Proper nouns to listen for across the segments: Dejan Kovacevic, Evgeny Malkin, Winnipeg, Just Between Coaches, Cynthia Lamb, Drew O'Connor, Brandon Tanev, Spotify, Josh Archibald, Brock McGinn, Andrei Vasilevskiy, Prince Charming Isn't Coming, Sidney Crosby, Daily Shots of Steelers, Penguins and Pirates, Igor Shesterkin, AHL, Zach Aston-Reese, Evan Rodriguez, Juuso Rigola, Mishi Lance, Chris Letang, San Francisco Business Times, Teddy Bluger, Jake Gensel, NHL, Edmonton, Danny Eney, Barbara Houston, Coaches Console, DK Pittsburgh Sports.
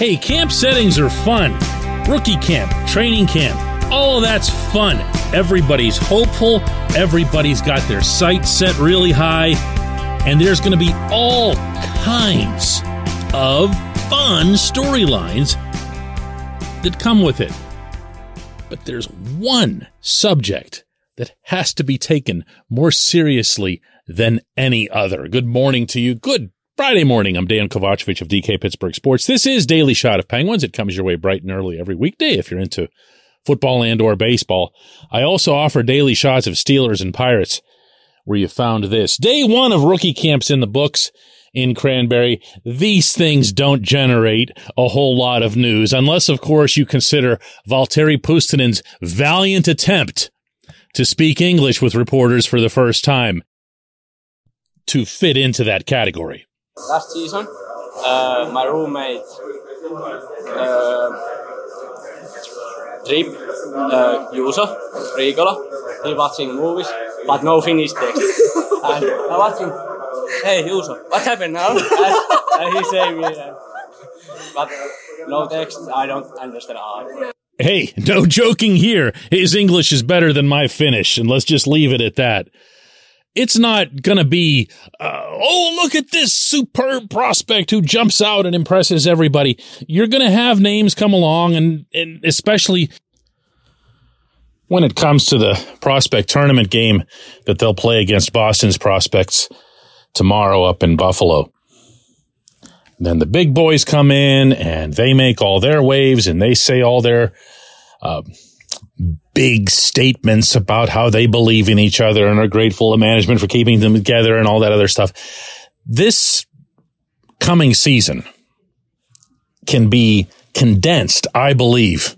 Hey, camp settings are fun. Rookie camp, training camp, all of that's fun. Everybody's hopeful. Everybody's got their sights set really high. And there's going to be all kinds of fun storylines that come with it. But there's one subject that has to be taken more seriously than any other. Good morning to you. Good Friday morning. I'm Dejan Kovacevic of DK Pittsburgh Sports. This is Daily Shot of Penguins. It comes your way bright and early every weekday if you're into football and or baseball. I also offer Daily Shots of Steelers and Pirates, where you found this. Day one of rookie camps in the books in Cranberry. These things don't generate a whole lot of news, unless, of course, you consider Valtteri Pustinen's valiant attempt to speak English with reporters for the first time to fit into that category. Last season, my roommate Juuso Rigola, he watching movies, but no Finnish text. And I watching, hey Juuso, what happened now? And he say me, but no text, I don't understand all. Hey, no joking here. His English is better than my Finnish, and let's just leave it at that. It's not going to be, oh, look at this superb prospect who jumps out and impresses everybody. You're going to have names come along, and especially when it comes to the prospect tournament game that they'll play against Boston's prospects tomorrow up in Buffalo. Then the big boys come in and they make all their waves and they say all their big statements about how they believe in each other and are grateful to management for keeping them together and all that other stuff. This coming season can be condensed, I believe,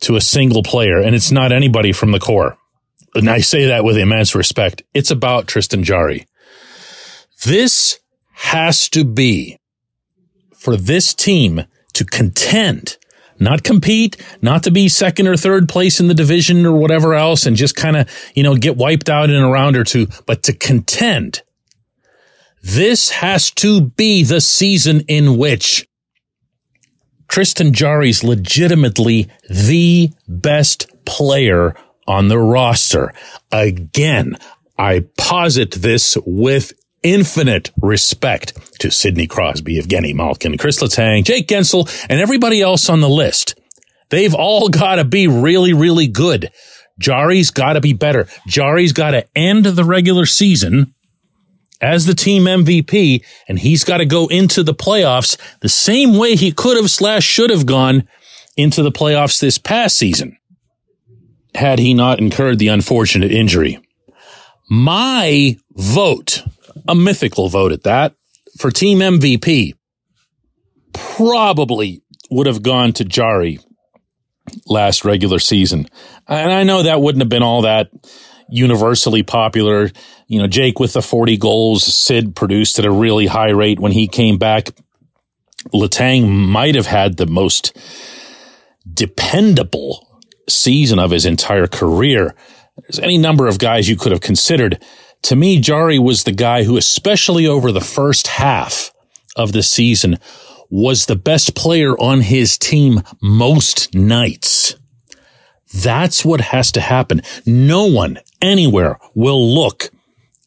to a single player, and it's not anybody from the core. And I say that with immense respect. It's about Tristan Jarry. This has to be for this team to contend, not compete, not to be second or third place in the division or whatever else and just kind of, get wiped out in a round or two, but to contend. This has to be the season in which Tristan Jarry's legitimately the best player on the roster. Again, I posit this with infinite respect to Sidney Crosby, Evgeny Malkin, Chris Letang, Jake Gensel, and everybody else on the list. They've all got to be really, really good. Jarry's got to be better. Jarry's got to end the regular season as the team MVP, and he's got to go into the playoffs the same way he could have /should have gone into the playoffs this past season had he not incurred the unfortunate injury. My vote, a mythical vote at that, for team MVP probably would have gone to Jarry last regular season. And I know that wouldn't have been all that universally popular. Jake with the 40 goals, Sid produced at a really high rate when he came back. Letang might have had the most dependable season of his entire career. There's any number of guys you could have considered. To me, Jarry was the guy who, especially over the first half of the season, was the best player on his team most nights. That's what has to happen. No one anywhere will look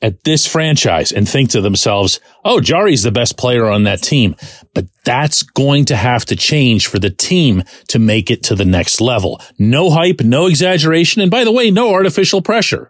at this franchise and think to themselves, oh, Jarry's the best player on that team. But that's going to have to change for the team to make it to the next level. No hype, no exaggeration, and by the way, no artificial pressure.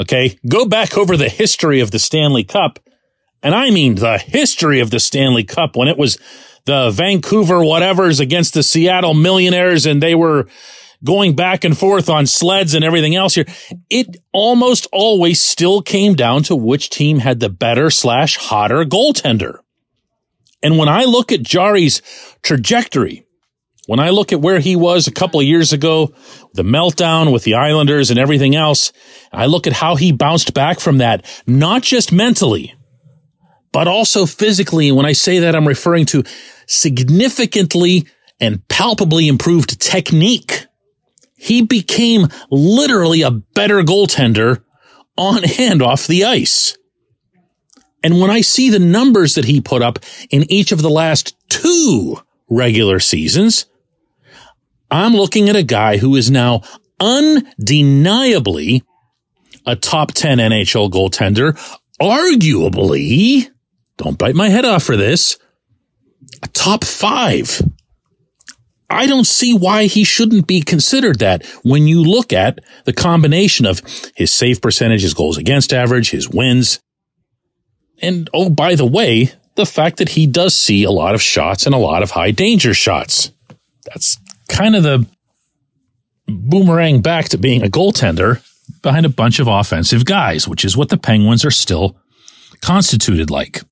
Okay, go back over the history of the Stanley Cup, and I mean the history of the Stanley Cup when it was the Vancouver whatevers against the Seattle Millionaires, and they were going back and forth on sleds and everything else here. It almost always still came down to which team had the better /hotter goaltender. And when I look at Jarry's trajectory When I look at where he was a couple of years ago, the meltdown with the Islanders and everything else, I look at how he bounced back from that, not just mentally, but also physically. When I say that, I'm referring to significantly and palpably improved technique. He became literally a better goaltender on and off the ice. And when I see the numbers that he put up in each of the last two regular seasons, I'm looking at a guy who is now undeniably a top 10 NHL goaltender, arguably, don't bite my head off for this, a top 5. I don't see why he shouldn't be considered that when you look at the combination of his save percentage, his goals against average, his wins, and, oh, by the way, the fact that he does see a lot of shots and a lot of high danger shots. That's kind of the boomerang back to being a goaltender behind a bunch of offensive guys, which is what the Penguins are still constituted like.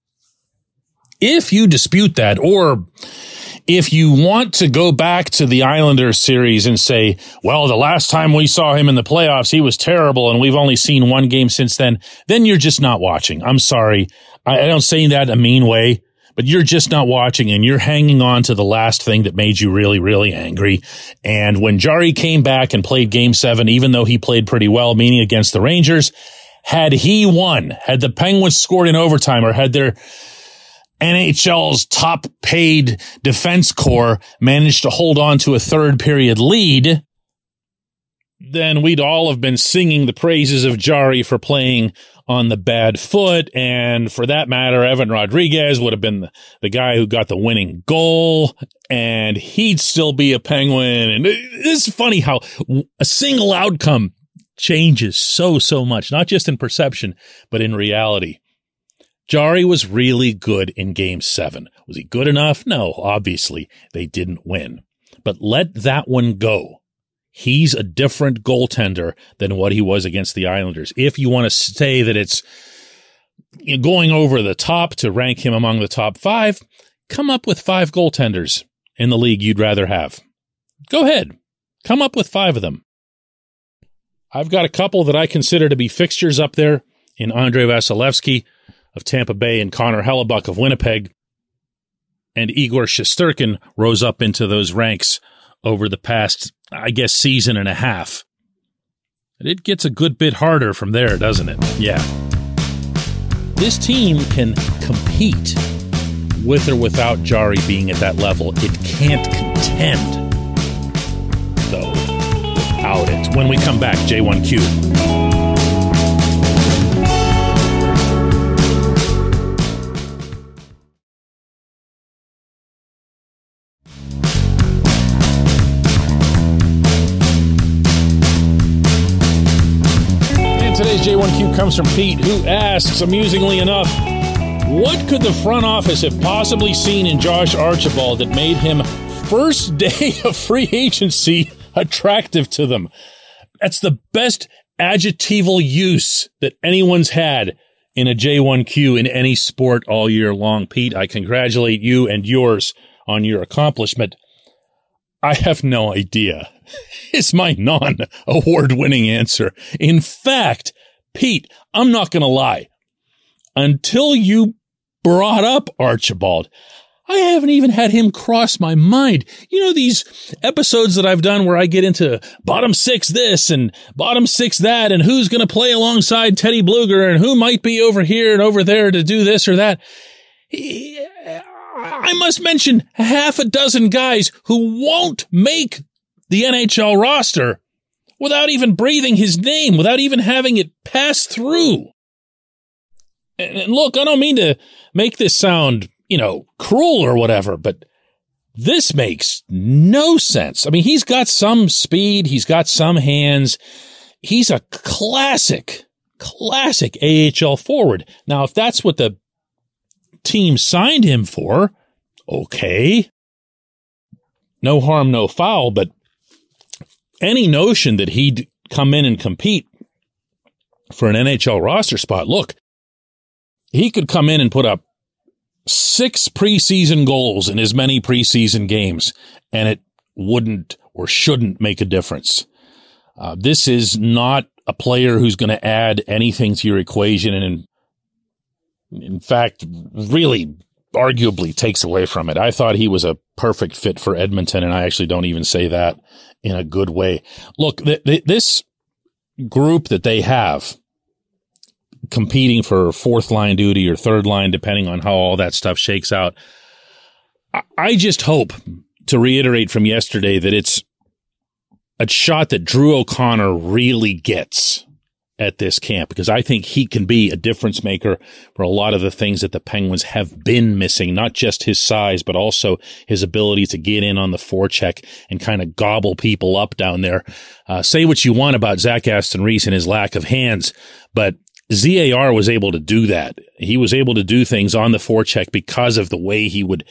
If you dispute that, or if you want to go back to the Islanders series and say, well, the last time we saw him in the playoffs, he was terrible and we've only seen one game since then you're just not watching. I'm sorry. I don't say that a mean way, but you're just not watching and you're hanging on to the last thing that made you really, really angry. And when Jarry came back and played game 7, even though he played pretty well, meaning against the Rangers, had he won, had the Penguins scored in overtime, or had their NHL's top paid defense corps managed to hold on to a third period lead, then we'd all have been singing the praises of Jarry for playing on the bad foot. And for that matter, Evan Rodriguez would have been the guy who got the winning goal, and he'd still be a Penguin. And it's funny how a single outcome changes so much, not just in perception, but in reality. Jarry was really good in Game 7. Was he good enough? No, obviously they didn't win. But let that one go. He's a different goaltender than what he was against the Islanders. If you want to say that it's going over the top to rank him among the top 5, come up with 5 goaltenders in the league you'd rather have. Go ahead. Come up with 5 of them. I've got a couple that I consider to be fixtures up there in Andrei Vasilevskiy of Tampa Bay and Connor Hellebuck of Winnipeg. And Igor Shesterkin rose up into those ranks over the past, I guess, season and a half. And it gets a good bit harder from there, doesn't it? Yeah. This team can compete with or without Jarry being at that level. It can't contend, though, without it. When we come back, J1Q. J1Q comes from Pete, who asks, amusingly enough, what could the front office have possibly seen in Josh Archibald that made him first day of free agency attractive to them? That's the best adjectival use that anyone's had in a J1Q in any sport all year long. Pete, I congratulate you and yours on your accomplishment. I have no idea. It's my non-award-winning answer. In fact, Pete, I'm not going to lie. Until you brought up Archibald, I haven't even had him cross my mind. You know, these episodes that I've done where I get into bottom 6 this and bottom 6 that and who's going to play alongside Teddy Bluger and who might be over here and over there to do this or that. I must mention 6 guys who won't make the NHL roster without even breathing his name, without even having it pass through. And look, I don't mean to make this sound, cruel or whatever, but this makes no sense. I mean, he's got some speed. He's got some hands. He's a classic AHL forward. Now, if that's what the team signed him for, okay. No harm, no foul, but any notion that he'd come in and compete for an NHL roster spot, look, he could come in and put up 6 preseason goals in as many preseason games, and it wouldn't or shouldn't make a difference. This is not a player who's going to add anything to your equation, and in fact, really arguably takes away from it. I thought he was a perfect fit for Edmonton, and I actually don't even say that in a good way. Look, this group that they have competing for fourth line duty or third line, depending on how all that stuff shakes out, I just hope, to reiterate from yesterday, that it's a shot that Drew O'Connor really gets at this camp, because I think he can be a difference maker for a lot of the things that the Penguins have been missing, not just his size, but also his ability to get in on the forecheck and kind of gobble people up down there. Say what you want about Zach Aston-Reese and his lack of hands, but ZAR was able to do that. He was able to do things on the forecheck because of the way he would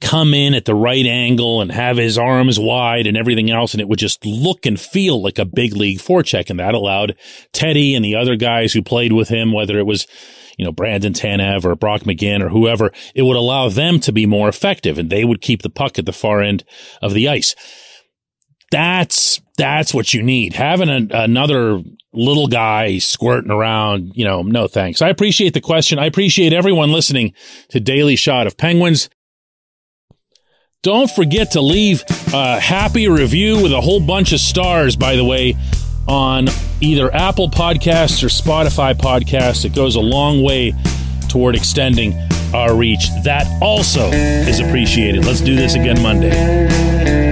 come in at the right angle and have his arms wide and everything else, and it would just look and feel like a big league forecheck, and that allowed Teddy and the other guys who played with him, whether it was, Brandon Tanev or Brock McGinn or whoever, it would allow them to be more effective, and they would keep the puck at the far end of the ice. That's what you need. Having another little guy squirting around, no thanks. I appreciate the question. I appreciate everyone listening to Daily Shot of Penguins. Don't forget to leave a happy review with a whole bunch of stars, by the way, on either Apple Podcasts or Spotify Podcasts. It goes a long way toward extending our reach. That also is appreciated. Let's do this again Monday.